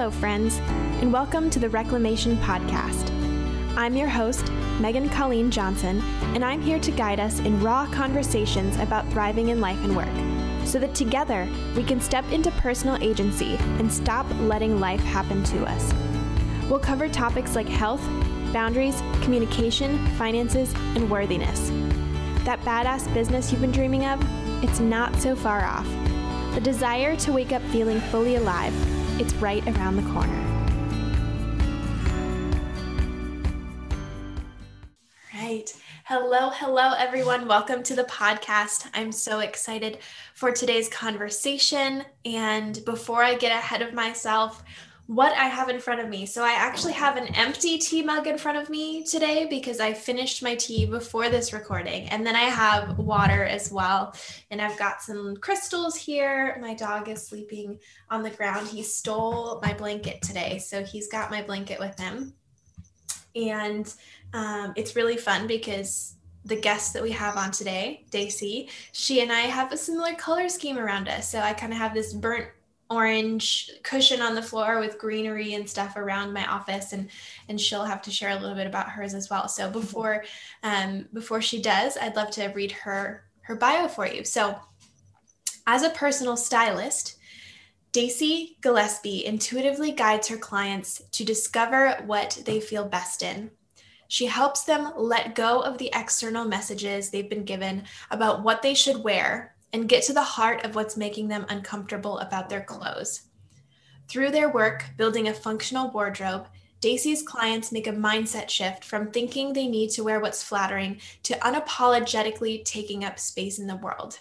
Hello, friends, and welcome to the Reclamation Podcast. I'm your host, Megan Colleen Johnson, and I'm here to guide us in raw conversations about thriving in life and work, so that together we can step into personal agency and stop letting life happen to us. We'll cover topics like health, boundaries, communication, finances, and worthiness. That badass business you've been dreaming of, it's not so far off. The desire to wake up feeling fully alive, it's right around the corner. Right. Hello, everyone. Welcome to the podcast. I'm so excited for today's conversation. And before I get ahead of myself, what I have in front of me. So I actually have an empty tea mug in front of me today because I finished my tea before this recording. And then I have water as well. And I've got some crystals here. My dog is sleeping on the ground. He stole my blanket today. So he's got my blanket with him. And it's really fun because the guest that we have on today, Dacy, she and I have a similar color scheme around us. So I kind of have this burnt orange cushion on the floor with greenery and stuff around my office, and she'll have to share a little bit about hers as well. So before she does, I'd love to read her bio for you. So as a personal stylist, Dacy Gillespie intuitively guides her clients to discover what they feel best in. She helps them let go of the external messages they've been given about what they should wear and get to the heart of what's making them uncomfortable about their clothes. Through their work, building a functional wardrobe, Dacy's clients make a mindset shift from thinking they need to wear what's flattering to unapologetically taking up space in the world.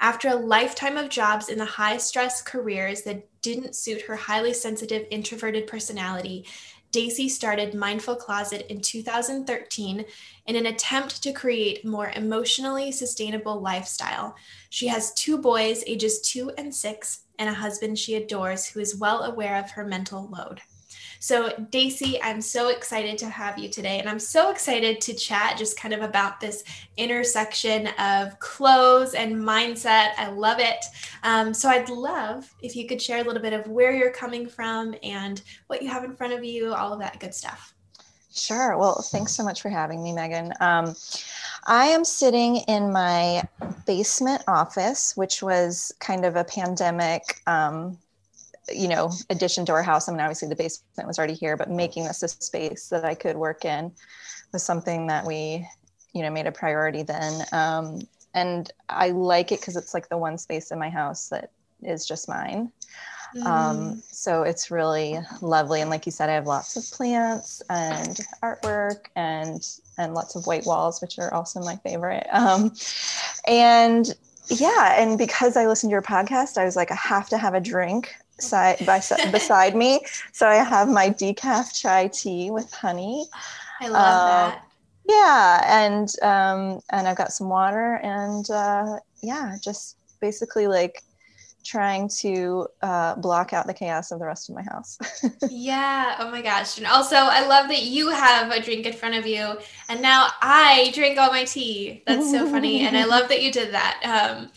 After a lifetime of jobs in the high-stress careers that didn't suit her highly sensitive, introverted personality, Dacy started Mindful Closet in 2013 in an attempt to create a more emotionally sustainable lifestyle. She has two boys, ages 2 and 6, and a husband she adores who is well aware of her mental load. So Dacy, I'm so excited to have you today, and I'm so excited to chat just kind of about this intersection of clothes and mindset. I love it. So I'd love if you could share a little bit of where you're coming from and what you have in front of you, all of that good stuff. Sure. Well, thanks so much for having me, Megan. I am sitting in my basement office, which was kind of a pandemic addition to our house. I mean, obviously the basement was already here, but making this a space that I could work in was something that we, made a priority then. And I like it because it's like the one space in my house that is just mine. So it's really lovely. And like you said, I have lots of plants and artwork and lots of white walls, which are also my favorite. And because I listened to your podcast, I was like, I have to have a drink beside me. So I have my decaf chai tea with honey. I love that. Yeah. And I've got some water and, just basically like trying to block out the chaos of the rest of my house. Yeah. Oh my gosh. And also I love that you have a drink in front of you and now I drink all my tea. That's so funny. And I love that you did that.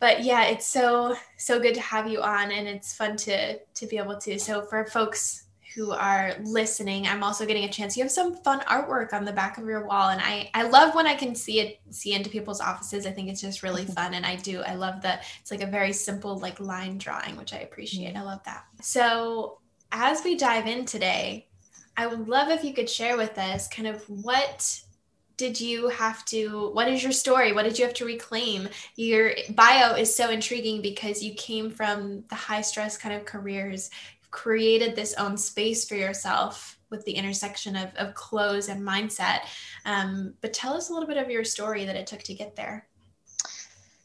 But yeah, it's so good to have you on, and it's fun to be able to. So for folks who are listening, I'm also getting a chance. You have some fun artwork on the back of your wall, and I love when I can see into people's offices. I think it's just really fun, and I love that it's like a very simple like line drawing, which I appreciate. I love that. So as we dive in today, I would love if you could share with us kind of what is your story? What did you have to reclaim? Your bio is so intriguing because you came from the high stress kind of careers, created this own space for yourself with the intersection of clothes and mindset. But tell us a little bit of your story that it took to get there.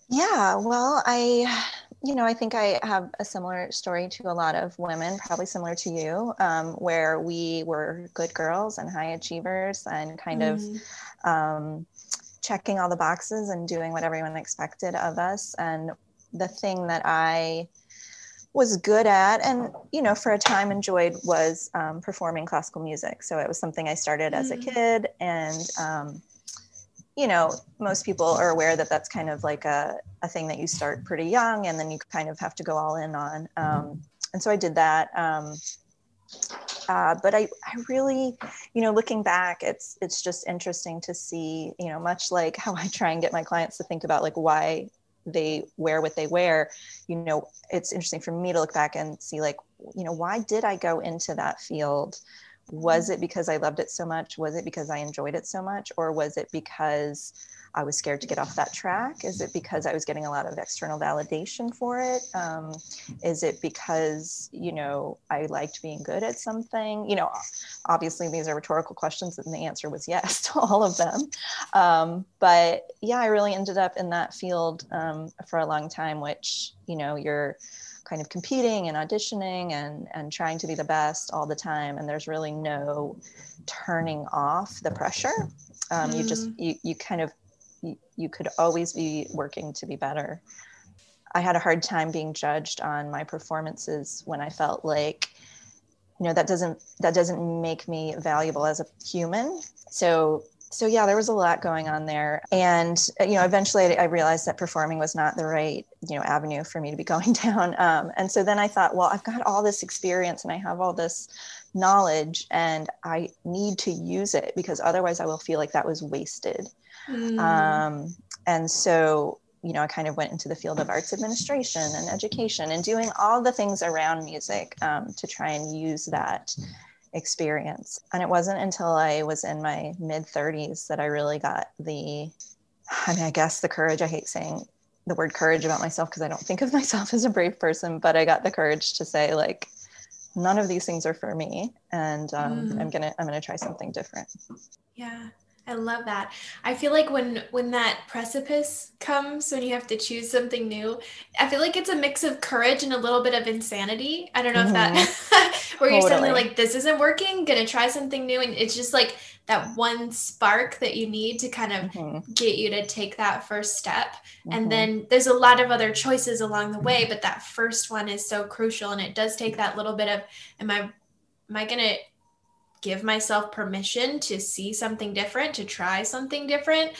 Yeah, well, I think I have a similar story to a lot of women, probably similar to you, where we were good girls and high achievers and kind of checking all the boxes and doing what everyone expected of us. And the thing that I was good at and, for a time enjoyed was performing classical music. So it was something I started as a kid, and most people are aware that that's kind of like a thing that you start pretty young and then you kind of have to go all in on. And so I did that. But I really, looking back, it's just interesting to see, much like how I try and get my clients to think about like why they wear what they wear, it's interesting for me to look back and see like, why did I go into that field? Was it because I loved it so much? Was it because I enjoyed it so much? Or was it because I was scared to get off that track? Is it because I was getting a lot of external validation for it? Is it because, I liked being good at something? Obviously these are rhetorical questions and the answer was yes to all of them. But yeah, I really ended up in that field for a long time, which, you're kind of competing and auditioning and trying to be the best all the time. And there's really no turning off the pressure. You could always be working to be better. I had a hard time being judged on my performances when I felt like, that doesn't make me valuable as a human. So yeah, there was a lot going on there. And, eventually I realized that performing was not the right, avenue for me to be going down. And so then I thought, well, I've got all this experience and I have all this knowledge and I need to use it because otherwise I will feel like that was wasted. And so, I kind of went into the field of arts administration and education and doing all the things around music, to try and use that experience. And it wasn't until I was in my mid 30s that I really got the courage. I hate saying the word courage about myself because I don't think of myself as a brave person, but I got the courage to say like, none of these things are for me. And I'm going to try something different. Yeah. I love that. I feel like when that precipice comes, when you have to choose something new, I feel like it's a mix of courage and a little bit of insanity. I don't know if that, where you're suddenly like, this isn't working, going to try something new. And it's just like that one spark that you need to kind of get you to take that first step. And then there's a lot of other choices along the way, but that first one is so crucial. And it does take that little bit of, am I going to give myself permission to see something different, to try something different.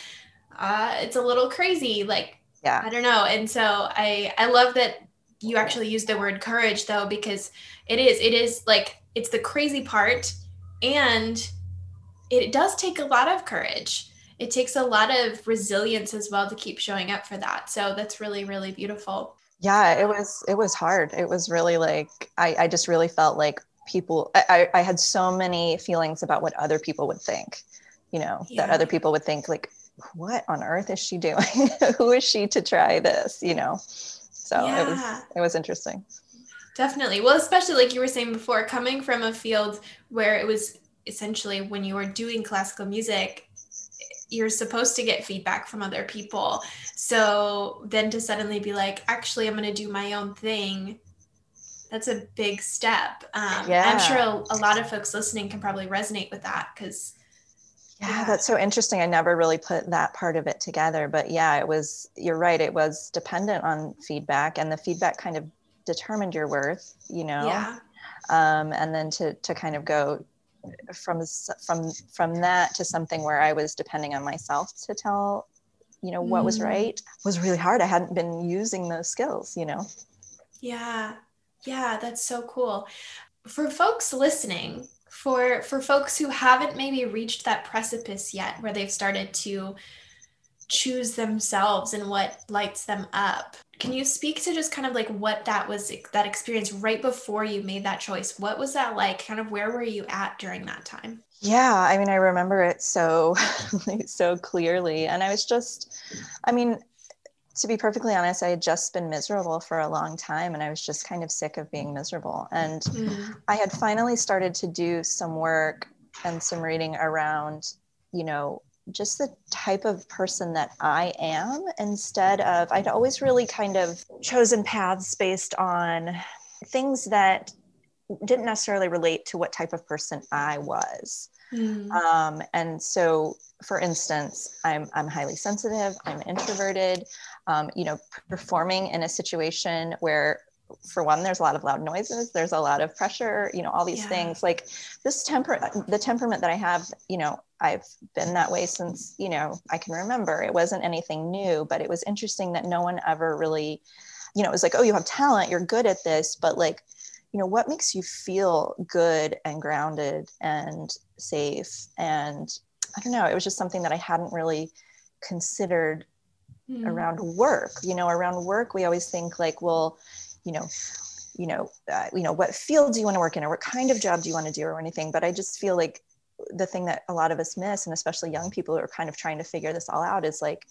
It's a little crazy. Like, yeah, I don't know. And so I love that you actually use the word courage though, because it is like, it's the crazy part and it does take a lot of courage. It takes a lot of resilience as well to keep showing up for that. So that's really, really beautiful. Yeah, it was hard. It was really like, I just really felt like people, I had so many feelings about what other people would think, that other people would think like, what on earth is she doing? Who is she to try this? It was interesting. Definitely. Well, especially like you were saying before, coming from a field where it was essentially when you were doing classical music, you're supposed to get feedback from other people. So then to suddenly be like, actually, I'm going to do my own thing. That's a big step. I'm sure a lot of folks listening can probably resonate with that because. Yeah, that's so interesting. I never really put that part of it together, but yeah, you're right. It was dependent on feedback and the feedback kind of determined your worth, Yeah. And then to kind of go from that to something where I was depending on myself to tell, what was right was really hard. I hadn't been using those skills, Yeah. Yeah, that's so cool. For folks listening, for folks who haven't maybe reached that precipice yet, where they've started to choose themselves and what lights them up, can you speak to just kind of like what that was, that experience right before you made that choice? What was that like? Kind of where were you at during that time? Yeah, I mean, I remember it so clearly. And I was to be perfectly honest, I had just been miserable for a long time and I was just kind of sick of being miserable. And I had finally started to do some work and some reading around, just the type of person that I am instead of, I'd always really kind of chosen paths based on things that didn't necessarily relate to what type of person I was. And so for instance, I'm highly sensitive, I'm introverted, performing in a situation where for one, there's a lot of loud noises, there's a lot of pressure, all these things like this the temperament that I have, I've been that way since, I can remember. It wasn't anything new, but it was interesting that no one ever really, it was like, oh, you have talent, you're good at this, but like, you know, what makes you feel good and grounded and safe? And I don't know, it was just something that I hadn't really considered around work. You know, around work, we always think like, well, you know, what field do you want to work in, or what kind of job do you want to do, or anything. But I just feel like the thing that a lot of us miss, and especially young people who are kind of trying to figure this all out, is like,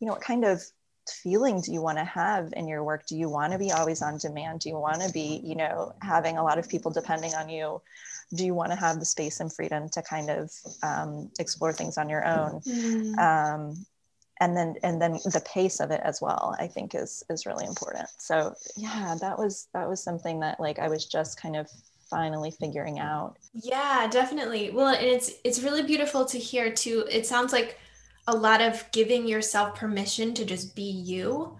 you know, what kind of feeling do you want to have in your work? Do you want to be always on demand? Do you want to be, you know, having a lot of people depending on you? Do you want to have the space and freedom to kind of explore things on your own? And then the pace of it as well, I think is really important. So yeah, that was something that like I was just kind of finally figuring out. Yeah, definitely. Well, and it's really beautiful to hear too. It sounds like a lot of giving yourself permission to just be you.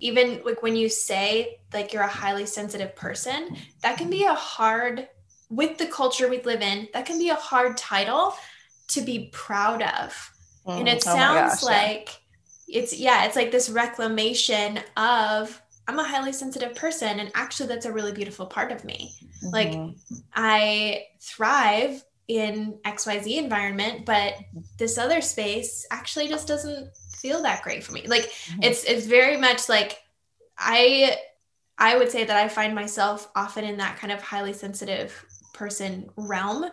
Even like when you say like you're a highly sensitive person, that can be a hard, with the culture we live in, that can be a hard title to be proud of. And it sounds it's like this reclamation of, I'm a highly sensitive person. And actually that's a really beautiful part of me. Mm-hmm. Like I thrive in XYZ environment, but this other space actually just doesn't feel that great for me. Like it's very much like, I would say that I find myself often in that kind of highly sensitive person realm,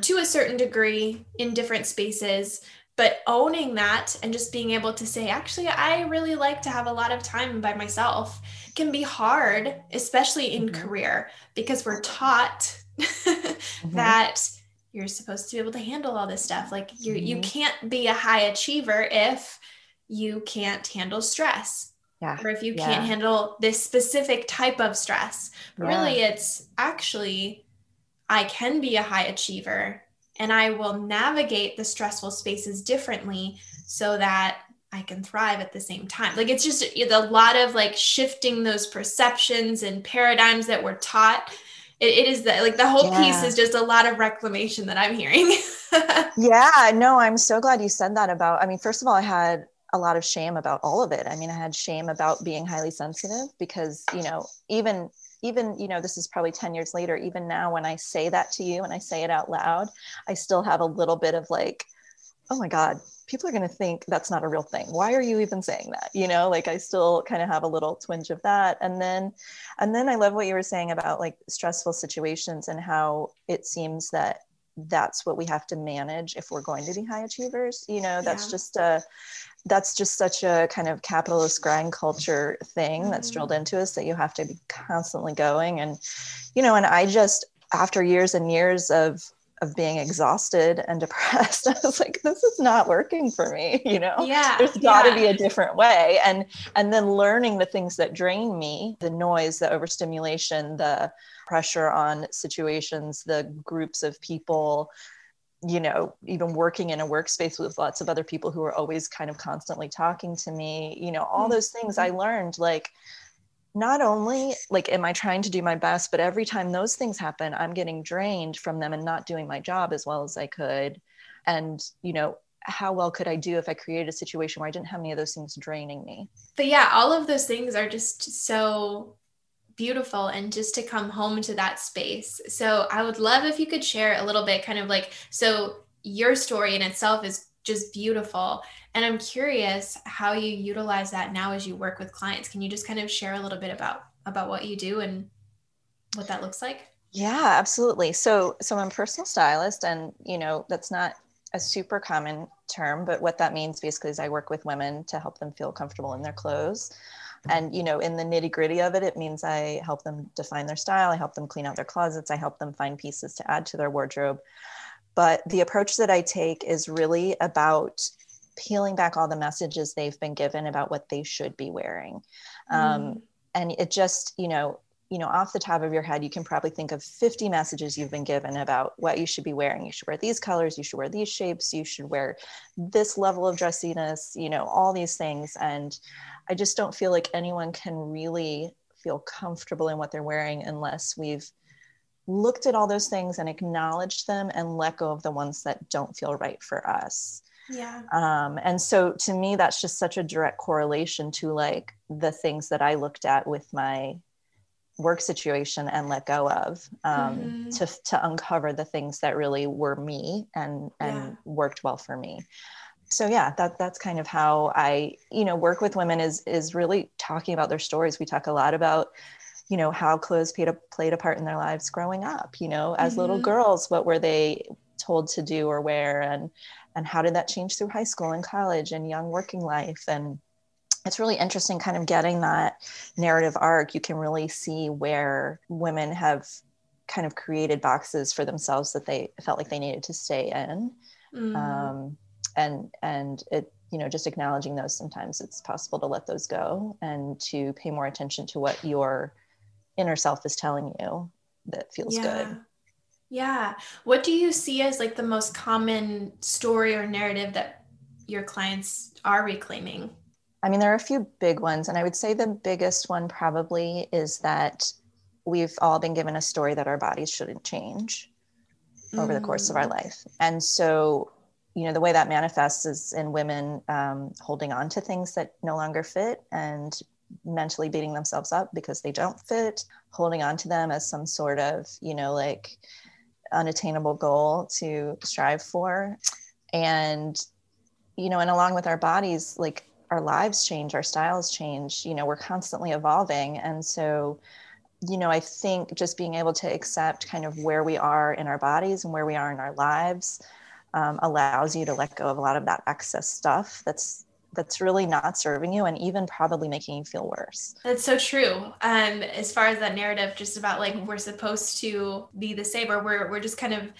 to a certain degree in different spaces. But owning that and just being able to say, actually, I really like to have a lot of time by myself, can be hard, especially in career, because we're taught that you're supposed to be able to handle all this stuff. Like you can't be a high achiever if you can't handle stress or if you can't handle this specific type of stress. But really, it's actually, I can be a high achiever, and I will navigate the stressful spaces differently so that I can thrive at the same time. Like, it's a lot of like shifting those perceptions and paradigms that we're taught. It is that like the whole piece is just a lot of reclamation that I'm hearing. Yeah, no, I'm so glad you said that about, I mean, first of all, I had a lot of shame about all of it. I mean, I had shame about being highly sensitive because, you know, even, you know, this is probably 10 years later, even now when I say that to you and I say it out loud, I still have a little bit of like, oh my God, people are going to think that's not a real thing. Why are you even saying that? You know, like I still kind of have a little twinge of that. And then I love what you were saying about like stressful situations and how it seems that that's what we have to manage if we're going to be high achievers. You know, that's just such a kind of capitalist grind culture thing that's drilled into us, that you have to be constantly going. And, you know, and I just, after years and years of being exhausted and depressed, I was like, this is not working for me. You know, there's gotta be a different way. And then learning the things that drain me, the noise, the overstimulation, the pressure on situations, the groups of people, you know, even working in a workspace with lots of other people who are always kind of constantly talking to me, you know, all those things I learned, like, not only like, am I trying to do my best, but every time those things happen, I'm getting drained from them and not doing my job as well as I could. And, you know, how well could I do if I created a situation where I didn't have any of those things draining me? But yeah, all of those things are just so beautiful, and just to come home to that space. So I would love if you could share a little bit kind of like, so your story in itself is just beautiful. And I'm curious how you utilize that now as you work with clients. Can you just kind of share a little bit about what you do and what that looks like? Yeah, absolutely. So I'm a personal stylist, and, you know, that's not a super common term, but what that means basically is I work with women to help them feel comfortable in their clothes. And, you know, in the nitty gritty of it, it means I help them define their style. I help them clean out their closets. I help them find pieces to add to their wardrobe. But the approach that I take is really about peeling back all the messages they've been given about what they should be wearing. And it just, you know, off the top of your head, you can probably think of 50 messages you've been given about what you should be wearing. You should wear these colors, you should wear these shapes, you should wear this level of dressiness, you know, all these things. And I just don't feel like anyone can really feel comfortable in what they're wearing unless we've looked at all those things and acknowledged them and let go of the ones that don't feel right for us. Yeah. And so to me, that's just such a direct correlation to like the things that I looked at with my work situation and let go of, to uncover the things that really were me and worked well for me. So yeah, that's kind of how I, work with women is really talking about their stories. We talk a lot about, how clothes played a part in their lives growing up, as little girls, what were they told to do or wear, and how did that change through high school and college and young working life? And it's really interesting kind of getting that narrative arc. You can really see where women have kind of created boxes for themselves that they felt like they needed to stay in. And it, just acknowledging those, sometimes it's possible to let those go and to pay more attention to what your inner self is telling you that feels good. Yeah. What do you see as like the most common story or narrative that your clients are reclaiming? I mean, there are a few big ones, and I would say the biggest one probably is that we've all been given a story that our bodies shouldn't change over the course of our life. And so, the way that manifests is in women holding on to things that no longer fit and mentally beating themselves up because they don't fit, holding on to them as some sort of, like unattainable goal to strive for. And, and along with our bodies, like our lives change, our styles change, we're constantly evolving. And so, I think just being able to accept kind of where we are in our bodies and where we are in our lives allows you to let go of a lot of that excess stuff that's really not serving you and even probably making you feel worse. That's so true. As far as that narrative, just about like we're supposed to be the same, or we're just kind of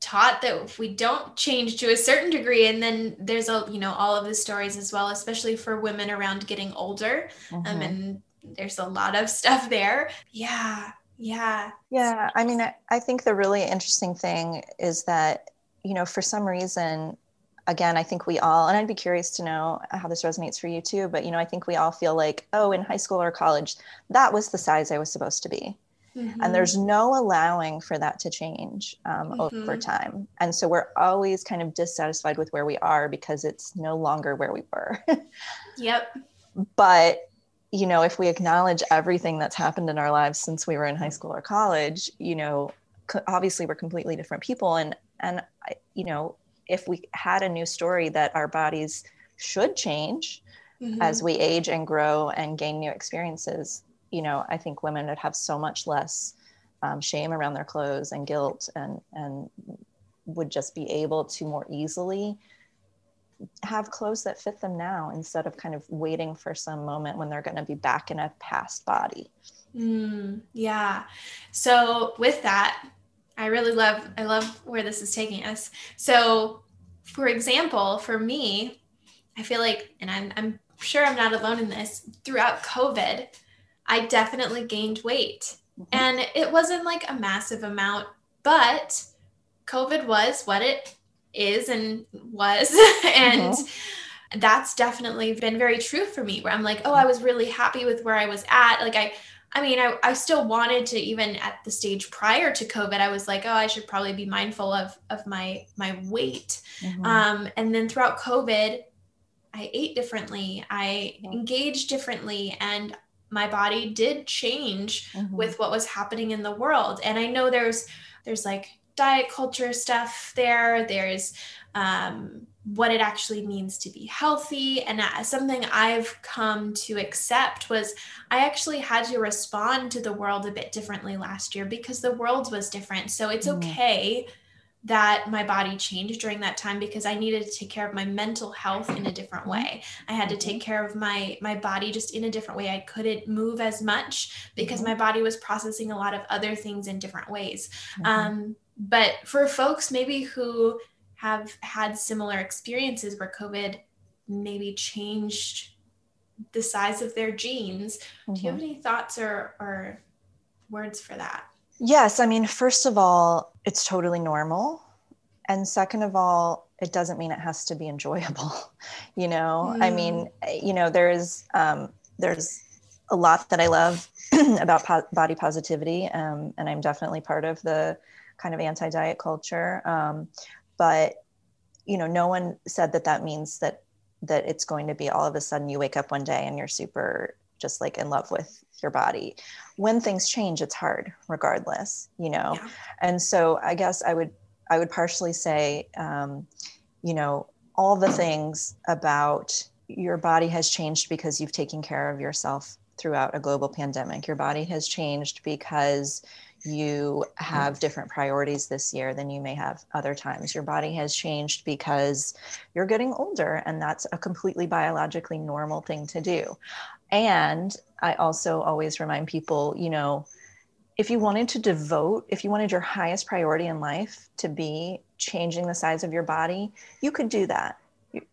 taught that if we don't change to a certain degree, and then there's all of the stories as well, especially for women around getting older, and there's a lot of stuff there. Yeah. I mean, I think the really interesting thing is that, for some reason, again, I think we all, and I'd be curious to know how this resonates for you too, but, I think we all feel like, oh, in high school or college, that was the size I was supposed to be. And there's no allowing for that to change over time. And so we're always kind of dissatisfied with where we are because it's no longer where we were. Yep. But, if we acknowledge everything that's happened in our lives since we were in high school or college, obviously we're completely different people. And if we had a new story that our bodies should change as we age and grow and gain new experiences, I think women would have so much less shame around their clothes and guilt, and would just be able to more easily have clothes that fit them now instead of kind of waiting for some moment when they're going to be back in a past body. Yeah. So with that, I love where this is taking us. So for example, for me, I feel like, and I'm sure I'm not alone in this, throughout COVID, I definitely gained weight, and it wasn't like a massive amount, but COVID was what it is and was. And that's definitely been very true for me, where I'm like, oh, I was really happy with where I was at. Like I mean, I still wanted to, even at the stage prior to COVID, I was like, oh, I should probably be mindful of my weight. And then throughout COVID, I ate differently. I engaged differently, and my body did change with what was happening in the world. And I know there's like diet culture stuff there. There's what it actually means to be healthy. And something I've come to accept was I actually had to respond to the world a bit differently last year because the world was different. So it's okay that my body changed during that time because I needed to take care of my mental health in a different way. I had to take care of my body just in a different way. I couldn't move as much because my body was processing a lot of other things in different ways. But for folks maybe who have had similar experiences where COVID maybe changed the size of their jeans, do you have any thoughts or words for that? Yes. I mean, first of all, it's totally normal. And second of all, it doesn't mean it has to be enjoyable. I mean, there's a lot that I love about body positivity. And I'm definitely part of the kind of anti-diet culture. But, no one said that means that it's going to be all of a sudden you wake up one day and you're super just like in love with your body. When things change, it's hard regardless, you know? Yeah. And so I guess I would partially say, you know, all the things about your body has changed because you've taken care of yourself throughout a global pandemic. Your body has changed because you have different priorities this year than you may have other times. Your body has changed because you're getting older, and that's a completely biologically normal thing to do. And I also always remind people, you know, if you wanted your highest priority in life to be changing the size of your body, you could do that.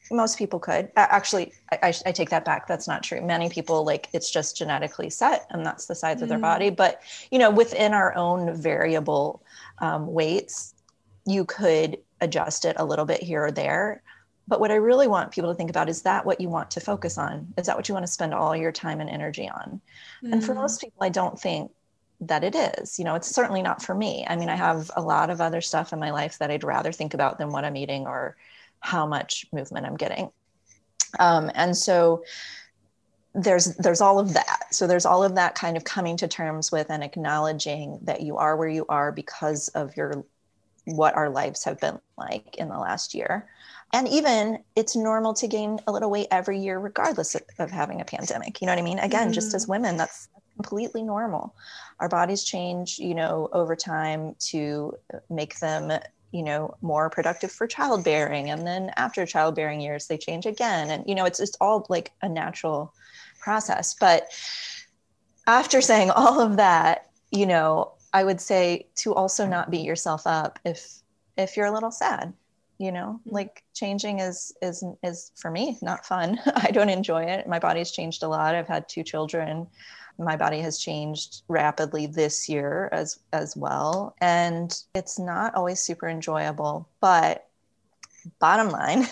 Most people could. Actually, I take that back. That's not true. Many people, like, it's just genetically set and that's the size of their body. But, you know, within our own variable weights, you could adjust it a little bit here or there. But what I really want people to think about, is that what you want to focus on? Is that what you want to spend all your time and energy on? And for most people, I don't think that it is. You know, it's certainly not for me. I mean, I have a lot of other stuff in my life that I'd rather think about than what I'm eating or how much movement I'm getting. And so there's all of that. So there's all of that kind of coming to terms with and acknowledging that you are where you are because of what our lives have been like in the last year. And even it's normal to gain a little weight every year, regardless of having a pandemic. You know what I mean? Again, just as women, that's completely normal. Our bodies change, you know, over time to make them, you know, more productive for childbearing. And then after childbearing years, they change again. And, you know, it's just all like a natural process. But after saying all of that, you know, I would say to also not beat yourself up if you're a little sad, you know, like changing is for me, not fun. I don't enjoy it. My body's changed a lot. I've had 2 children. My body has changed rapidly this year as well. And it's not always super enjoyable, but bottom line,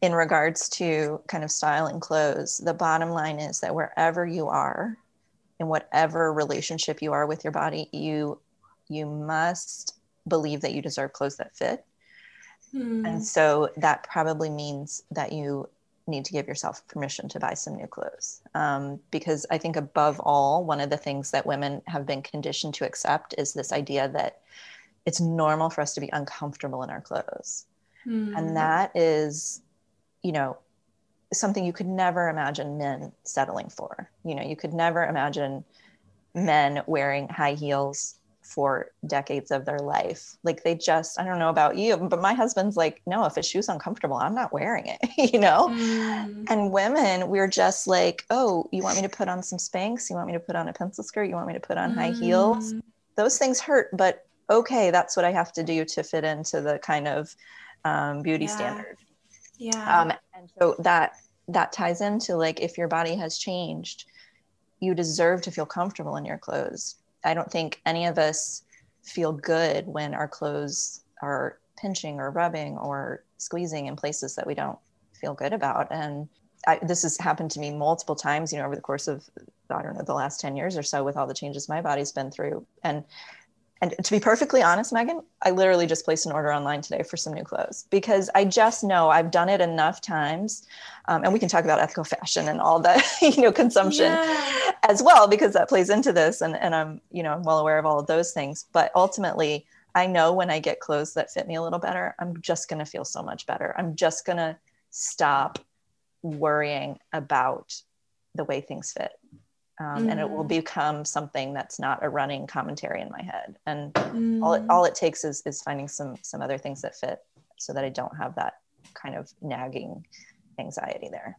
in regards to kind of style and clothes, the bottom line is that wherever you are, in whatever relationship you are with your body, you must believe that you deserve clothes that fit. And so that probably means that you need to give yourself permission to buy some new clothes. Because I think above all, one of the things that women have been conditioned to accept is this idea that it's normal for us to be uncomfortable in our clothes. And that is, you know, something you could never imagine men settling for. You know, you could never imagine men wearing high heels for decades of their life. Like, they just, I don't know about you, but my husband's like, no, if a shoe's uncomfortable, I'm not wearing it, you know? And women, we're just like, oh, you want me to put on some Spanx? You want me to put on a pencil skirt? You want me to put on high heels? Those things hurt, but okay, that's what I have to do to fit into the kind of beauty standard. Yeah. And so that ties into, like, if your body has changed, you deserve to feel comfortable in your clothes. I don't think any of us feel good when our clothes are pinching or rubbing or squeezing in places that we don't feel good about. And this has happened to me multiple times, you know, over the course of, I don't know, the last 10 years or so, with all the changes my body's been through. And to be perfectly honest, Megan, I literally just placed an order online today for some new clothes, because I just know I've done it enough times. And we can talk about ethical fashion and all that, you know, consumption as well, because that plays into this. And I'm, you know, I'm well aware of all of those things. But ultimately, I know when I get clothes that fit me a little better, I'm just going to feel so much better. I'm just going to stop worrying about the way things fit. And it will become something that's not a running commentary in my head. And all it takes is finding some other things that fit, so that I don't have that kind of nagging anxiety there.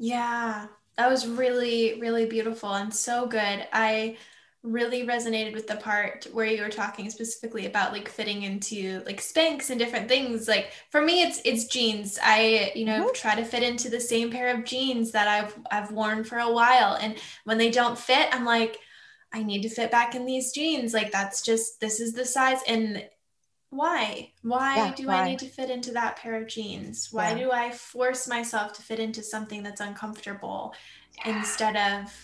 Yeah, that was really, really beautiful and so good. I really resonated with the part where you were talking specifically about, like, fitting into, like, Spanx and different things. Like, for me, it's jeans. I, you know, try to fit into the same pair of jeans that I've worn for a while. And when they don't fit, I'm like, I need to fit back in these jeans. Like, that's just, this is the size. And why do I need to fit into that pair of jeans? Why do I force myself to fit into something that's uncomfortable instead of,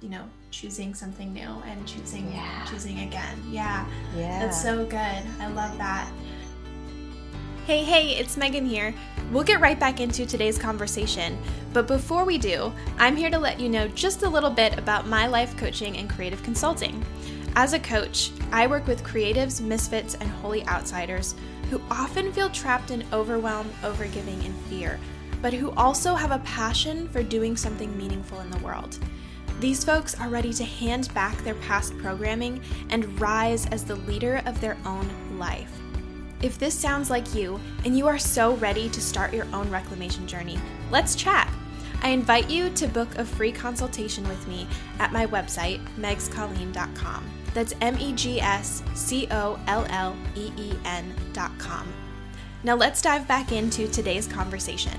you know, choosing something new and choosing again. Yeah. That's so good. I love that. Hey, it's Megan here. We'll get right back into today's conversation, but before we do, I'm here to let you know just a little bit about my life coaching and creative consulting. As a coach, I work with creatives, misfits, and wholly outsiders who often feel trapped in overwhelm, overgiving, and fear, but who also have a passion for doing something meaningful in the world. These folks are ready to hand back their past programming and rise as the leader of their own life. If this sounds like you, and you are so ready to start your own reclamation journey, let's chat. I invite you to book a free consultation with me at my website, megscolleen.com. That's megscolleen.com. Now let's dive back into today's conversation.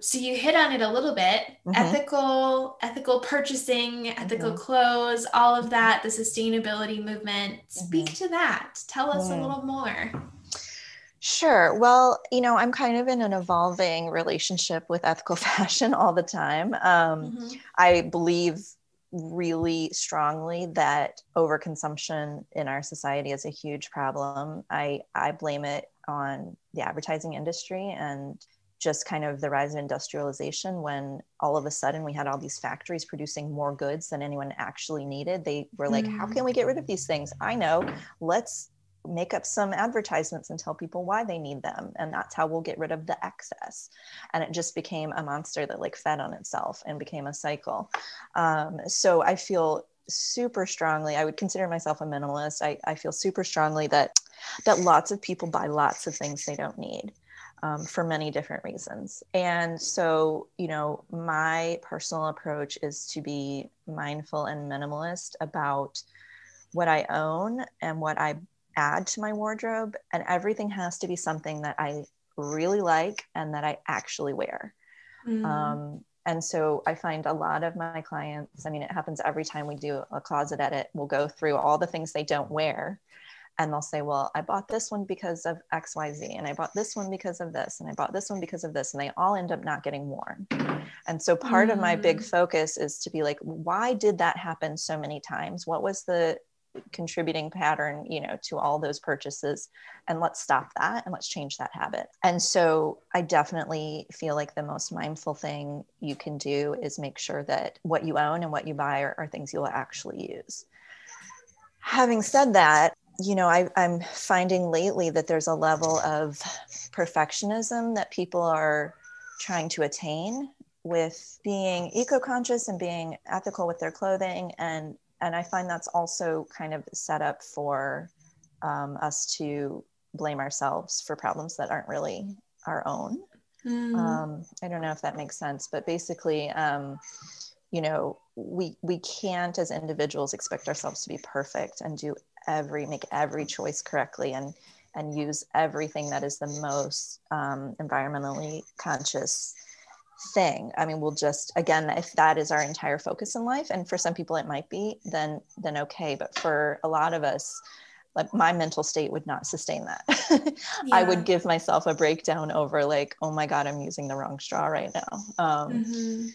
So you hit on it a little bit, ethical purchasing, ethical clothes, all of that, the sustainability movement. Speak to that. Tell us a little more. Sure. Well, I'm kind of in an evolving relationship with ethical fashion all the time. I believe really strongly that overconsumption in our society is a huge problem. I blame it on the advertising industry and just kind of the rise of industrialization, when all of a sudden we had all these factories producing more goods than anyone actually needed. They were like, how can we get rid of these things? I know, let's make up some advertisements and tell people why they need them. And that's how we'll get rid of the excess. And it just became a monster that like fed on itself and became a cycle. So I feel super strongly, I would consider myself a minimalist. I feel super strongly that lots of people buy lots of things they don't need. For many different reasons. And so, my personal approach is to be mindful and minimalist about what I own and what I add to my wardrobe. And everything has to be something that I really like and that I actually wear. And so I find a lot of my clients, it happens every time we do a closet edit, we'll go through all the things they don't wear. And they'll say, well, I bought this one because of X, Y, Z, and I bought this one because of this, and I bought this one because of this, and they all end up not getting worn. And so part of my big focus is to be like, why did that happen so many times? What was the contributing pattern, to all those purchases? And let's stop that and let's change that habit. And so I definitely feel like the most mindful thing you can do is make sure that what you own and what you buy are things you'll actually use. Having said that, I'm finding lately that there's a level of perfectionism that people are trying to attain with being eco-conscious and being ethical with their clothing. And I find that's also kind of set up for us to blame ourselves for problems that aren't really our own. I don't know if that makes sense, but basically, we can't as individuals expect ourselves to be perfect and make every choice correctly and use everything that is the most environmentally conscious thing. We'll just, again, if that is our entire focus in life, and for some people it might be, then okay. But for a lot of us, like my mental state would not sustain that. Yeah. I would give myself a breakdown over like, oh my God, I'm using the wrong straw right now.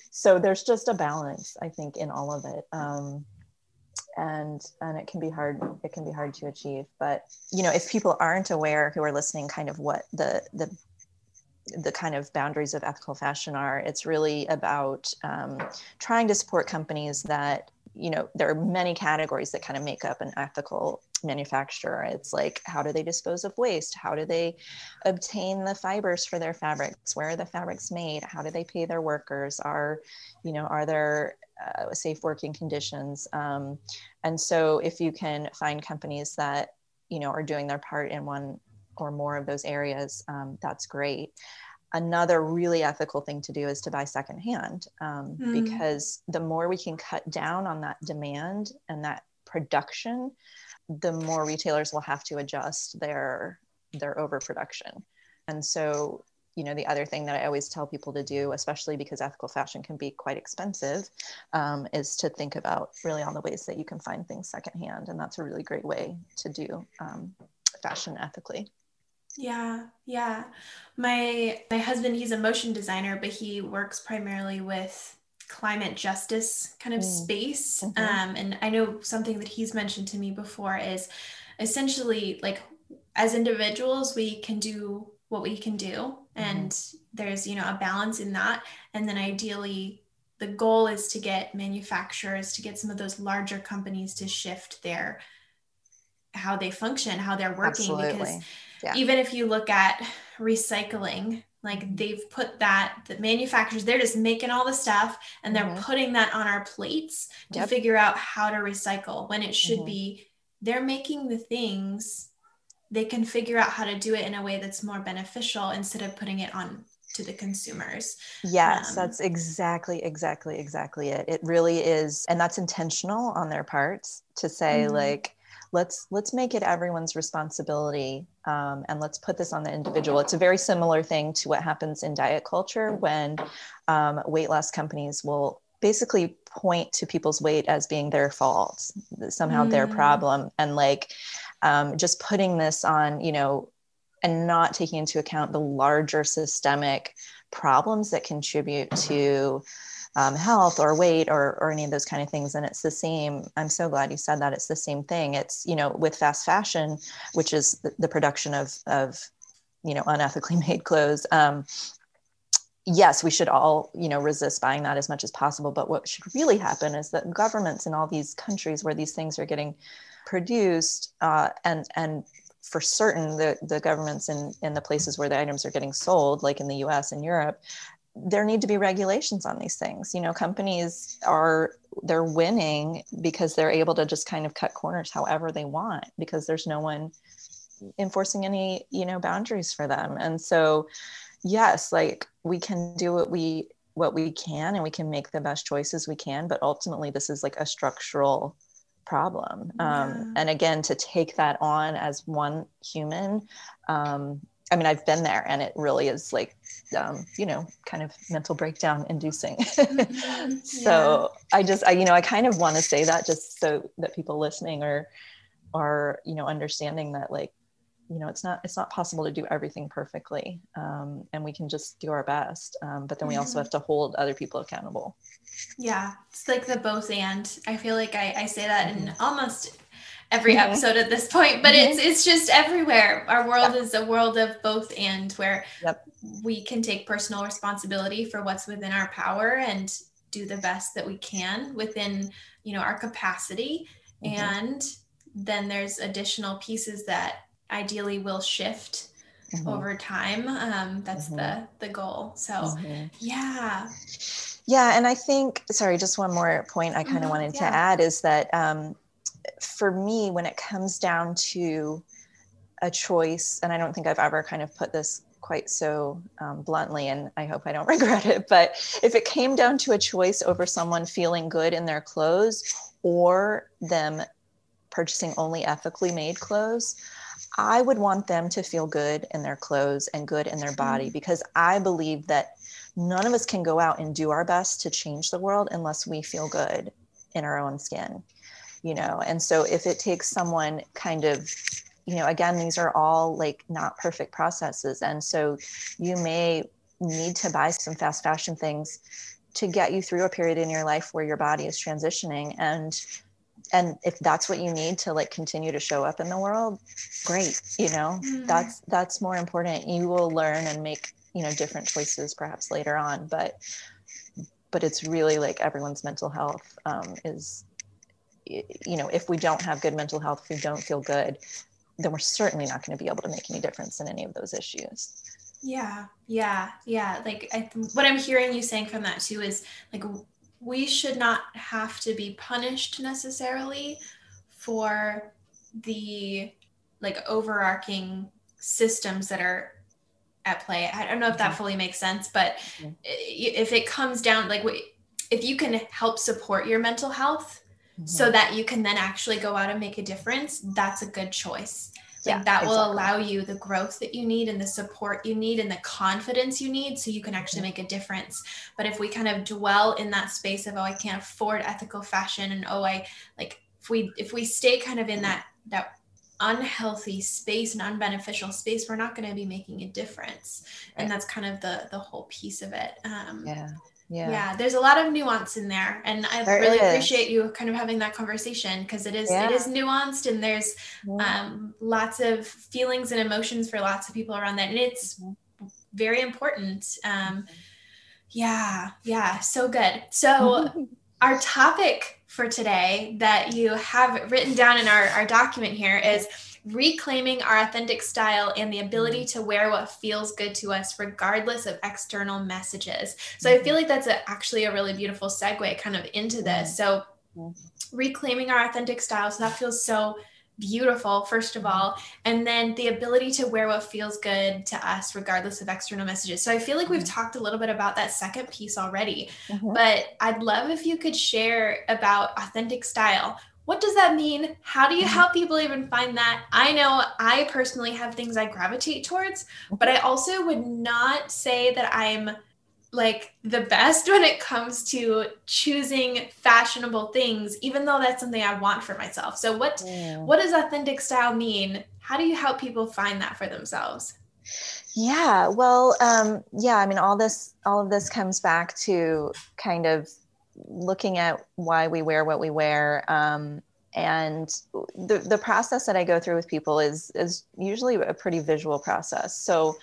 So there's just a balance, I think, in all of it. And it can be hard to achieve, but if people aren't aware who are listening kind of what the kind of boundaries of ethical fashion are, it's really about trying to support companies that, there are many categories that kind of make up an ethical manufacturer. It's like, how do they dispose of waste? How do they obtain the fibers for their fabrics? Where are the fabrics made? How do they pay their workers? Are there safe working conditions? And so if you can find companies that, are doing their part in one or more of those areas, that's great. Another really ethical thing to do is to buy secondhand, because the more we can cut down on that demand and that production, the more retailers will have to adjust their overproduction. And so, the other thing that I always tell people to do, especially because ethical fashion can be quite expensive, is to think about really all the ways that you can find things secondhand. And that's a really great way to do fashion ethically. Yeah. My husband, he's a motion designer, but he works primarily with climate justice kind of space. And I know something that he's mentioned to me before is essentially like as individuals, we can do what we can do. And there's, you know, a balance in that. And then ideally, the goal is to get manufacturers, to get some of those larger companies to shift their, how they function, how they're working. Absolutely. Because even if you look at recycling, like they've put that, the manufacturers, they're just making all the stuff and they're putting that on our plates to figure out how to recycle, when it should be, they're making the things, they can figure out how to do it in a way that's more beneficial instead of putting it on to the consumers. Yes, that's exactly it. It really is. And that's intentional on their parts to say like, let's make it everyone's responsibility. And let's put this on the individual. It's a very similar thing to what happens in diet culture when weight loss companies will basically point to people's weight as being their fault, somehow their problem. And like just putting this on, you know, and not taking into account the larger systemic problems that contribute to health or weight or any of those kind of things. And it's the same. I'm so glad you said that. It's the same thing. It's, you know, with fast fashion, which is the production of, you know, unethically made clothes. Yes, we should all, you know, resist buying that as much as possible. But what should really happen is that governments in all these countries where these things are getting produced and for certain, the governments in the places where the items are getting sold, like in the US and Europe, there need to be regulations on these things. You know, companies they're winning because they're able to just kind of cut corners however they want because there's no one enforcing any, you know, boundaries for them. And so, yes, like we can do what we can and we can make the best choices we can, but ultimately this is like a structural problem. And again, to take that on as one human, I mean, I've been there and it really is like, you know, kind of mental breakdown inducing. So I kind of want to say that just so that people listening are, you know, understanding that like, you know, it's not possible to do everything perfectly. And we can just do our best. But then we also have to hold other people accountable. Yeah. It's like the both. And I feel like I say that in almost every episode at this point, but it's just everywhere. Our world is a world of both and, where we can take personal responsibility for what's within our power and do the best that we can within, you know, our capacity. And then there's additional pieces that ideally will shift over time. That's the goal. So yeah. And I think, sorry, just one more point I kind of wanted to add is that, for me, when it comes down to a choice, and I don't think I've ever kind of put this quite so bluntly, and I hope I don't regret it, but if it came down to a choice over someone feeling good in their clothes or them purchasing only ethically made clothes, I would want them to feel good in their clothes and good in their body, because I believe that none of us can go out and do our best to change the world unless we feel good in our own skin, you know? And so if it takes someone kind of, you know, again, these are all like not perfect processes. And so you may need to buy some fast fashion things to get you through a period in your life where your body is transitioning. And if that's what you need to like continue to show up in the world, great. You know, that's more important. You will learn and make, you know, different choices perhaps later on, but it's really like everyone's mental health is, you know, if we don't have good mental health, if we don't feel good, then we're certainly not going to be able to make any difference in any of those issues. Yeah. Like what I'm hearing you saying from that too is like, we should not have to be punished necessarily for the like overarching systems that are at play. I don't know if that fully makes sense, but if it comes down, like if you can help support your mental health so that you can then actually go out and make a difference, that's a good choice. Like that will allow you the growth that you need and the support you need and the confidence you need so you can actually make a difference. But if we kind of dwell in that space of, oh, I can't afford ethical fashion, and oh, I like, if we stay kind of in that unhealthy space and unbeneficial space, we're not going to be making a difference. Right. And that's kind of the whole piece of it. Yeah, there's a lot of nuance in there. And I really appreciate you kind of having that conversation, because it is nuanced, and there's lots of feelings and emotions for lots of people around that. And it's very important. So good. So our topic for today that you have written down in our document here is reclaiming our authentic style and the ability to wear what feels good to us, regardless of external messages. So I feel like that's actually a really beautiful segue kind of into this. So reclaiming our authentic style. So that feels so beautiful, first of all, and then the ability to wear what feels good to us, regardless of external messages. So I feel like we've talked a little bit about that second piece already, but I'd love if you could share about authentic style. What does that mean? How do you help people even find that? I know I personally have things I gravitate towards, but I also would not say that I'm like the best when it comes to choosing fashionable things, even though that's something I want for myself. So what does authentic style mean? How do you help people find that for themselves? Yeah, well, I mean, all of this comes back to kind of looking at why we wear what we wear. And the process that I go through with people is usually a pretty visual process. So,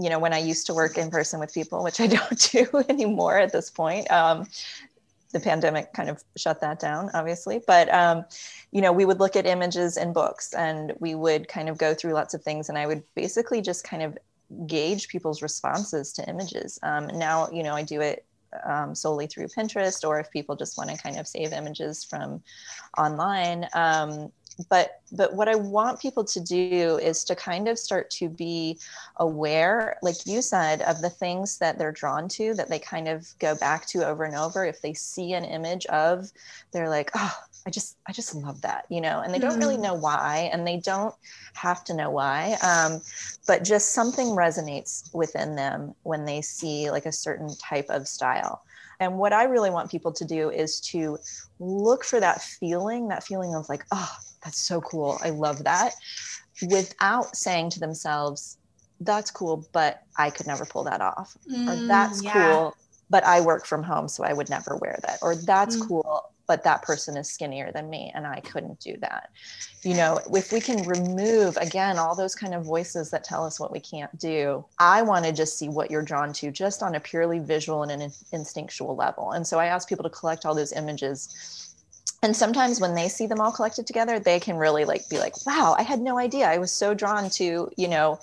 you know, when I used to work in person with people, which I don't do anymore at this point, the pandemic kind of shut that down, obviously. But, you know, we would look at images and books, and we would kind of go through lots of things. And I would basically just kind of gauge people's responses to images. Now, you know, I do it solely through Pinterest, or if people just want to kind of save images from online. But what I want people to do is to kind of start to be aware, like you said, of the things that they're drawn to, that they kind of go back to over and over. If they see an image of, they're like, oh, I just love that, you know, and they don't really know why, and they don't have to know why. But just something resonates within them when they see like a certain type of style. And what I really want people to do is to look for that feeling of like, oh, that's so cool, I love that, without saying to themselves, that's cool, but I could never pull that off. Or that's cool, but I work from home, so I would never wear that. Or that's cool, but that person is skinnier than me and I couldn't do that. You know, if we can remove, again, all those kind of voices that tell us what we can't do, I want to just see what you're drawn to just on a purely visual and an instinctual level. And so I ask people to collect all those images. And sometimes when they see them all collected together, they can really like be like, wow, I had no idea. I was so drawn to, you know,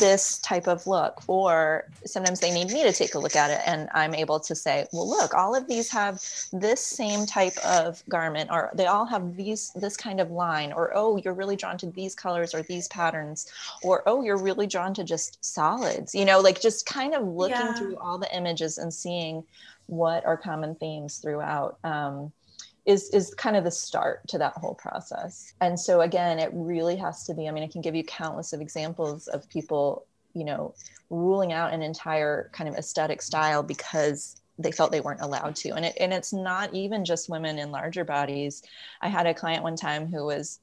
this type of look. Or sometimes they need me to take a look at it, and I'm able to say, well, look, all of these have this same type of garment, or they all have this kind of line, or, oh, you're really drawn to these colors or these patterns, or, oh, you're really drawn to just solids, you know, like just kind of looking through all the images and seeing what are common themes throughout, is kind of the start to that whole process. And so again, it really has to be, I mean, I can give you countless of examples of people, you know, ruling out an entire kind of aesthetic style because they felt they weren't allowed to. And it's not even just women in larger bodies. I had a client one time who was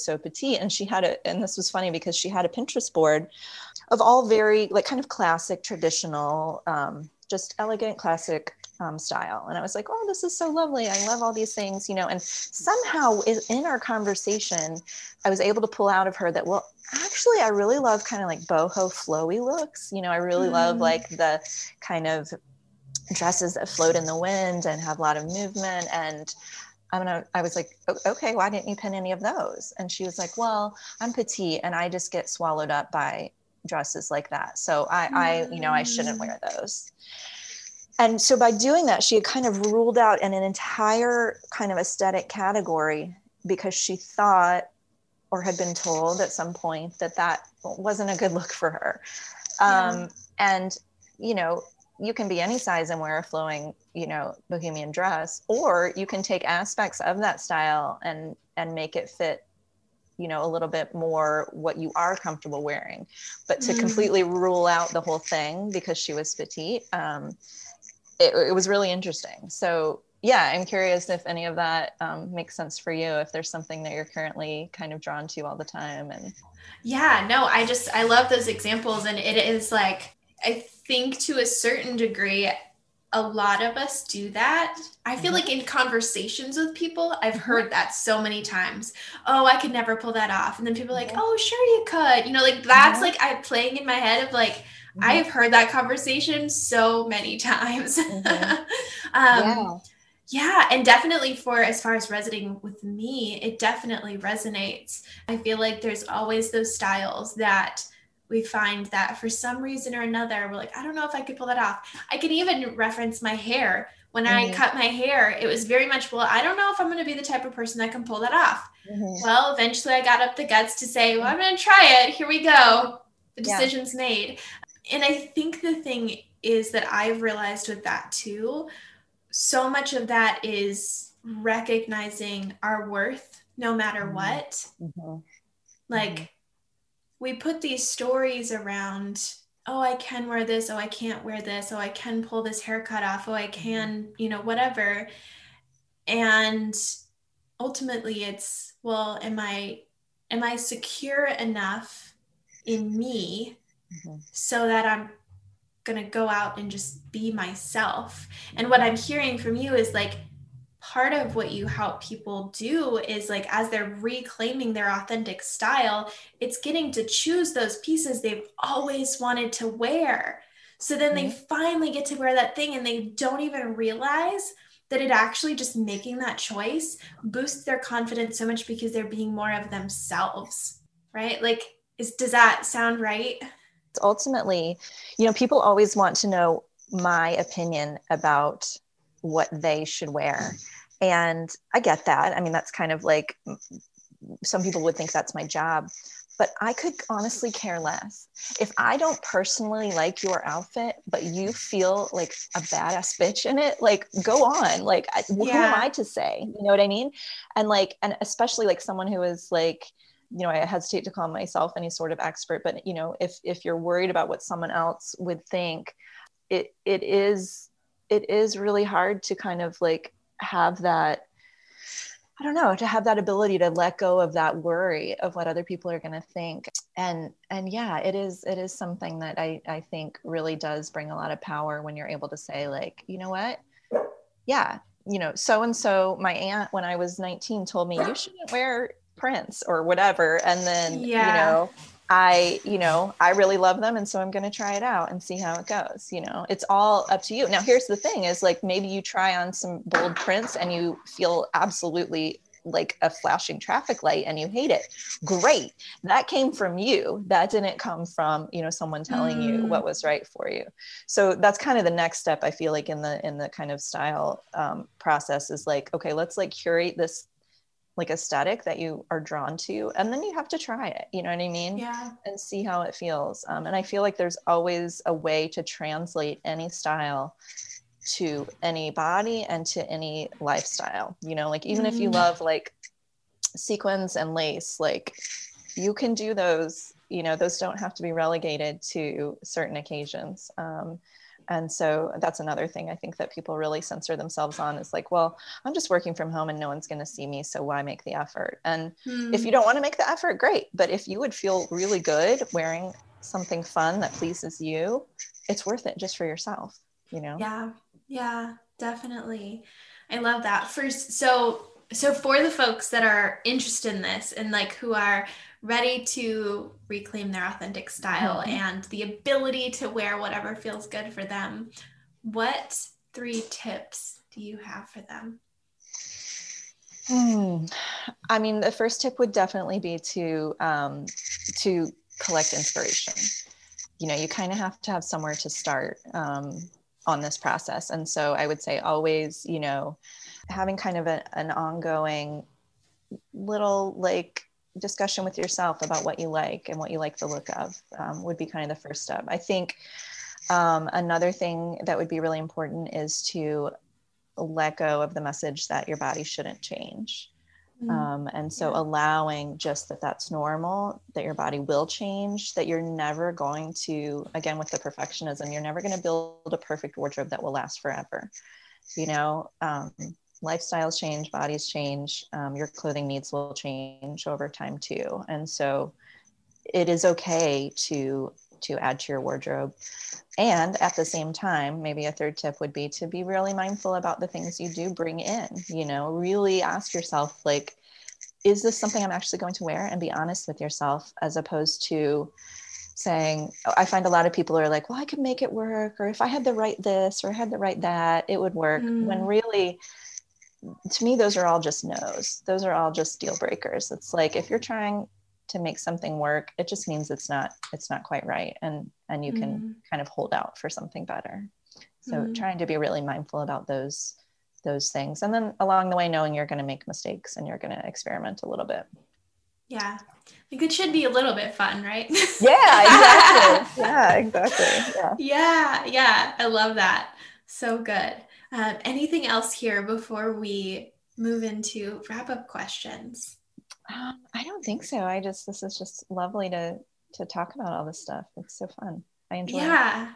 so petite, and she had and this was funny because she had a Pinterest board of all very like kind of classic, traditional, just elegant, classic style. And I was like, oh, this is so lovely. I love all these things, you know, and somehow in our conversation, I was able to pull out of her that, well, actually, I really love kind of like boho flowy looks. You know, I really love like the kind of dresses that float in the wind and have a lot of movement. And I was like, okay, why didn't you pin any of those? And she was like, well, I'm petite and I just get swallowed up by dresses like that. So I you know, I shouldn't wear those. And so by doing that, she had kind of ruled out an entire kind of aesthetic category because she thought or had been told at some point that wasn't a good look for her. And, you know, you can be any size and wear a flowing, you know, bohemian dress, or you can take aspects of that style and make it fit, you know, a little bit more what you are comfortable wearing. But to completely rule out the whole thing because she was petite, it was really interesting. So yeah, I'm curious if any of that makes sense for you, if there's something that you're currently kind of drawn to all the time. And yeah, no, I love those examples. And it is like, I think to a certain degree, a lot of us do that. I feel like in conversations with people, I've heard that so many times. Oh, I could never pull that off. And then people are like, oh, sure you could. You know, like that's like I'm playing in my head of like, I have heard that conversation so many times. Yeah. And definitely for as far as resonating with me, it definitely resonates. I feel like there's always those styles that we find that for some reason or another, we're like, I don't know if I could pull that off. I can even reference my hair. When I cut my hair, it was very much, well, I don't know if I'm going to be the type of person that can pull that off. Well, eventually I got up the guts to say, well, I'm going to try it. Here we go. The decision's made. And I think the thing is that I've realized with that too, so much of that is recognizing our worth no matter what. Like we put these stories around, oh, I can wear this. Oh, I can't wear this. Oh, I can pull this haircut off. Oh, I can, you know, whatever. And ultimately it's, well, am I secure enough in me so that I'm going to go out and just be myself? And what I'm hearing from you is like, part of what you help people do is like, as they're reclaiming their authentic style, it's getting to choose those pieces they've always wanted to wear. So then they finally get to wear that thing and they don't even realize that it actually just making that choice boosts their confidence so much because they're being more of themselves, right? Like, does that sound right? Ultimately, you know, people always want to know my opinion about what they should wear. And I get that. I mean, that's kind of like, some people would think that's my job, but I could honestly care less. If I don't personally like your outfit, but you feel like a badass bitch in it, like go on, like, who am I to say, you know what I mean? And like, and especially like someone who is like, you know, I hesitate to call myself any sort of expert, but you know, if you're worried about what someone else would think, it is really hard to kind of like have that, I don't know, to have that ability to let go of that worry of what other people are going to think. And yeah, it is something that I think really does bring a lot of power when you're able to say like, you know what? Yeah. You know, so-and-so, my aunt, when I was 19 told me you shouldn't wear prints or whatever. And then, you know, I really love them. And so I'm going to try it out and see how it goes. You know, it's all up to you. Now, here's the thing is like, maybe you try on some bold prints and you feel absolutely like a flashing traffic light and you hate it. Great. That came from you. That didn't come from, you know, someone telling you what was right for you. So that's kind of the next step. I feel like in the kind of style process is like, okay, let's like curate this like aesthetic that you are drawn to. And then you have to try it, you know what I mean? Yeah. And see how it feels. And I feel like there's always a way to translate any style to any body and to any lifestyle, you know, like even if you love like sequins and lace, like you can do those, you know, those don't have to be relegated to certain occasions. And so that's another thing I think that people really censor themselves on is like, well, I'm just working from home and no one's going to see me. So why make the effort? And if you don't want to make the effort, great. But if you would feel really good wearing something fun that pleases you, it's worth it just for yourself, you know? Yeah. Yeah, definitely. I love that. So for the folks that are interested in this and like who are ready to reclaim their authentic style and the ability to wear whatever feels good for them, what 3 tips do you have for them? I mean, the first tip would definitely be to collect inspiration. You know, you kind of have to have somewhere to start on this process. And so I would say always, you know, having kind of an ongoing little like discussion with yourself about what you like and what you like the look of would be kind of the first step. I think another thing that would be really important is to let go of the message that your body shouldn't change. And so allowing just that that's normal, that your body will change, that you're never going to, again, with the perfectionism, you're never going to build a perfect wardrobe that will last forever. You know, lifestyles change, bodies change, your clothing needs will change over time too. And so it is okay to to add to your wardrobe. And at the same time, maybe a third tip would be to be really mindful about the things you do bring in, you know, really ask yourself, like, is this something I'm actually going to wear? And be honest with yourself, as opposed to saying, I find a lot of people are like, well, I could make it work, or if I had the right this, or I had the right that, it would work. When really, to me, those are all just no's. Those are all just deal breakers. It's like, if you're trying to make something work, it just means it's not quite right. And you can kind of hold out for something better. So trying to be really mindful about those things. And then along the way, knowing you're going to make mistakes and you're going to experiment a little bit. Yeah. I think it should be a little bit fun, right? Yeah, exactly. Yeah. I love that. So good. Anything else here before we move into wrap-up questions? I don't think so. This is just lovely to talk about all this stuff. It's so fun. I enjoy it. Yeah.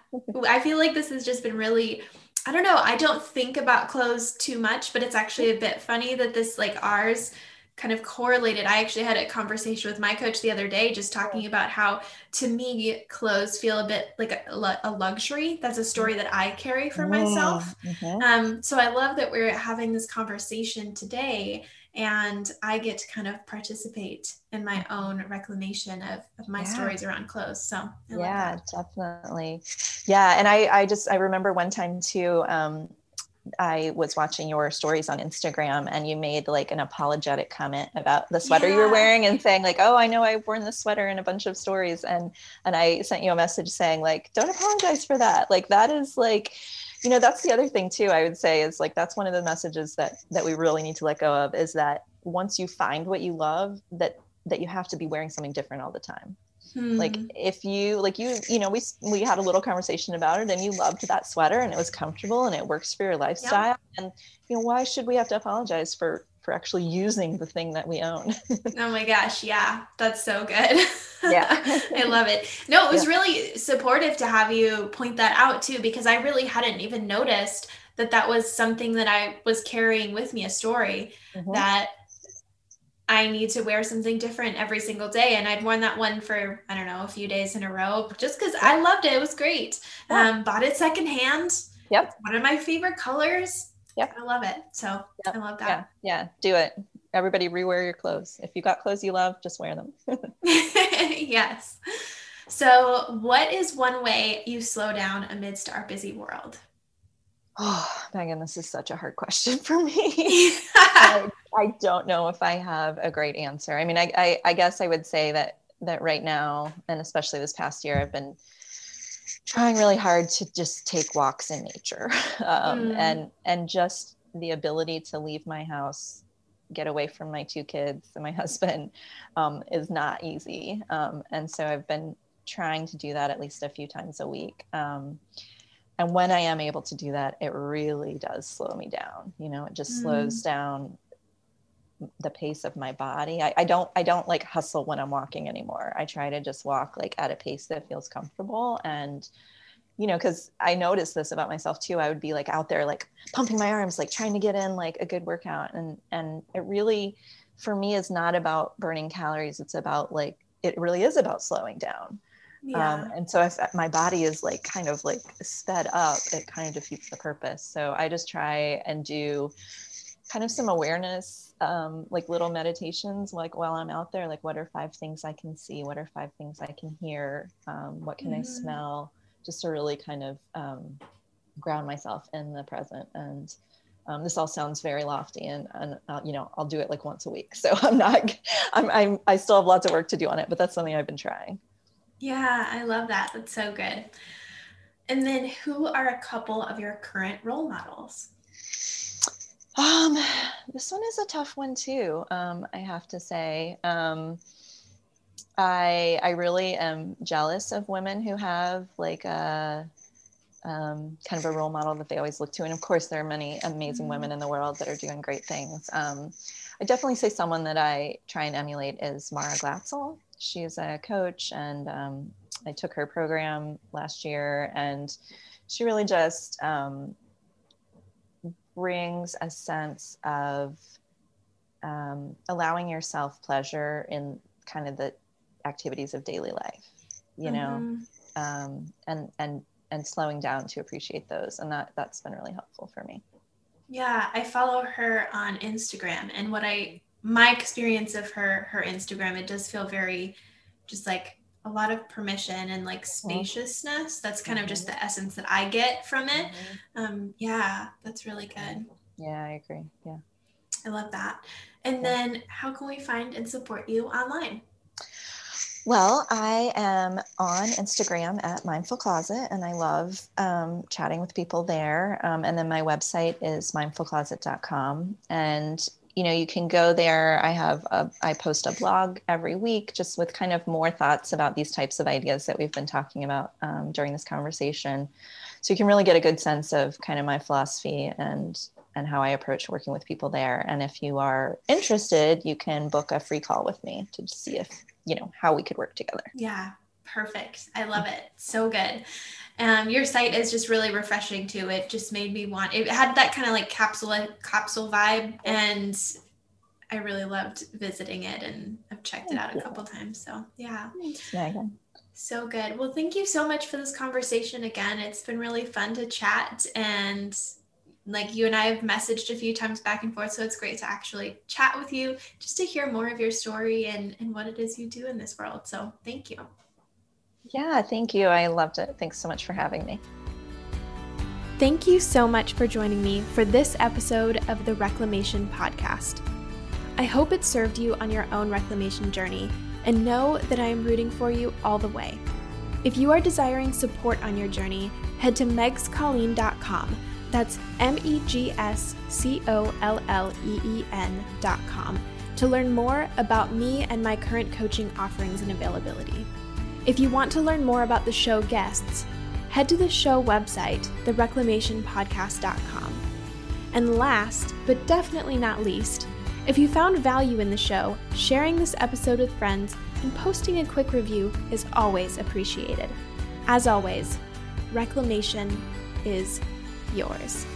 I feel like this has just been really, I don't know, I don't think about clothes too much, but it's actually a bit funny that this, like, ours kind of correlated. I actually had a conversation with my coach the other day, just talking about how, to me, clothes feel a bit like a luxury. That's a story that I carry for myself. Mm-hmm. So I love that we're having this conversation today, and I get to kind of participate in my own reclamation of my stories around clothes. So definitely. Yeah. And I remember one time too, I was watching your stories on Instagram, and you made like an apologetic comment about the sweater you were wearing, and saying like, oh, I know I've worn this sweater in a bunch of stories. And I sent you a message saying like, don't apologize for that. Like, that is like, you know, that's the other thing too, I would say, is like, that's one of the messages that we really need to let go of, is that once you find what you love, that you have to be wearing something different all the time. Like, if you, like, you know, we had a little conversation about it, and you loved that sweater, and it was comfortable, and it works for your lifestyle. Yeah. And, you know, why should we have to apologize for actually using the thing that we own? Oh my gosh. Yeah. That's so good. Yeah. I love it. No, it was really supportive to have you point that out too, because I really hadn't even noticed that was something that I was carrying with me, a story that I need to wear something different every single day. And I'd worn that one for, I don't know, a few days in a row, just because I loved it. It was great. Bought it secondhand. Yep. One of my favorite colors. Yep. I love it. So I love that. Yeah. Do it. Everybody rewear your clothes. If you got clothes you love, just wear them. Yes. So what is one way you slow down amidst our busy world? Oh, Megan, this is such a hard question for me. I don't know if I have a great answer. I mean, I guess I would say that right now, and especially this past year, I've been trying really hard to just take walks in nature, and just the ability to leave my house, get away from my two kids and my husband, is not easy. And so I've been trying to do that at least a few times a week. And when I am able to do that, it really does slow me down. You know, it just slows down the pace of my body. I don't like hustle when I'm walking anymore. I try to just walk like at a pace that feels comfortable. And, you know, cause I noticed this about myself too. I would be like out there, like pumping my arms, like trying to get in like a good workout. And it really, for me, is not about burning calories. It's about like, it really is about slowing down. Yeah. And so if my body is like kind of like sped up, it kind of defeats the purpose. So I just try and do kind of some awareness, like little meditations, like while I'm out there, like, what are 5 things I can see? What are 5 things I can hear? What can I smell? Just to really kind of ground myself in the present. And this all sounds very lofty, and you know, I'll do it like once a week. So I still have lots of work to do on it, but that's something I've been trying. Yeah, I love that. That's so good. And then who are a couple of your current role models? This one is a tough one too. I have to say, I really am jealous of women who have like a kind of a role model that they always look to. And of course there are many amazing women in the world that are doing great things. I definitely say someone that I try and emulate is Mara Glatzel. She's a coach, and I took her program last year, and she really just brings a sense of allowing yourself pleasure in kind of the activities of daily life, you know, and slowing down to appreciate those. And that's been really helpful for me. Yeah, I follow her on Instagram, and my experience of her Instagram, it does feel very just like a lot of permission and like spaciousness. That's kind of just the essence that I get from it. Yeah, that's really good. Yeah, I agree. Yeah. I love that. And then how can we find and support you online? Well, I am on Instagram at Mindful Closet, and I love chatting with people there. And then my website is mindfulcloset.com. And, you know, you can go there. I post a blog every week just with kind of more thoughts about these types of ideas that we've been talking about during this conversation. So you can really get a good sense of kind of my philosophy and how I approach working with people there. And if you are interested, you can book a free call with me to see if, you know, how we could work together. Yeah. Perfect. I love it. So good. Your site is just really refreshing too. It just made me it had that kind of like capsule vibe, and I really loved visiting it, and I've checked it out a couple times. So yeah. Thanks, Megan. So good. Well, thank you so much for this conversation again. It's been really fun to chat, and like you and I have messaged a few times back and forth. So it's great to actually chat with you, just to hear more of your story and what it is you do in this world. So thank you. Yeah, thank you. I loved it. Thanks so much for having me. Thank you so much for joining me for this episode of the Reclamation Podcast. I hope it served you on your own reclamation journey, and know that I am rooting for you all the way. If you are desiring support on your journey, head to megscolleen.com. That's megscolleen.com to learn more about me and my current coaching offerings and availability. If you want to learn more about the show guests, head to the show website, thereclamationpodcast.com. And last, but definitely not least, if you found value in the show, sharing this episode with friends and posting a quick review is always appreciated. As always, reclamation is yours.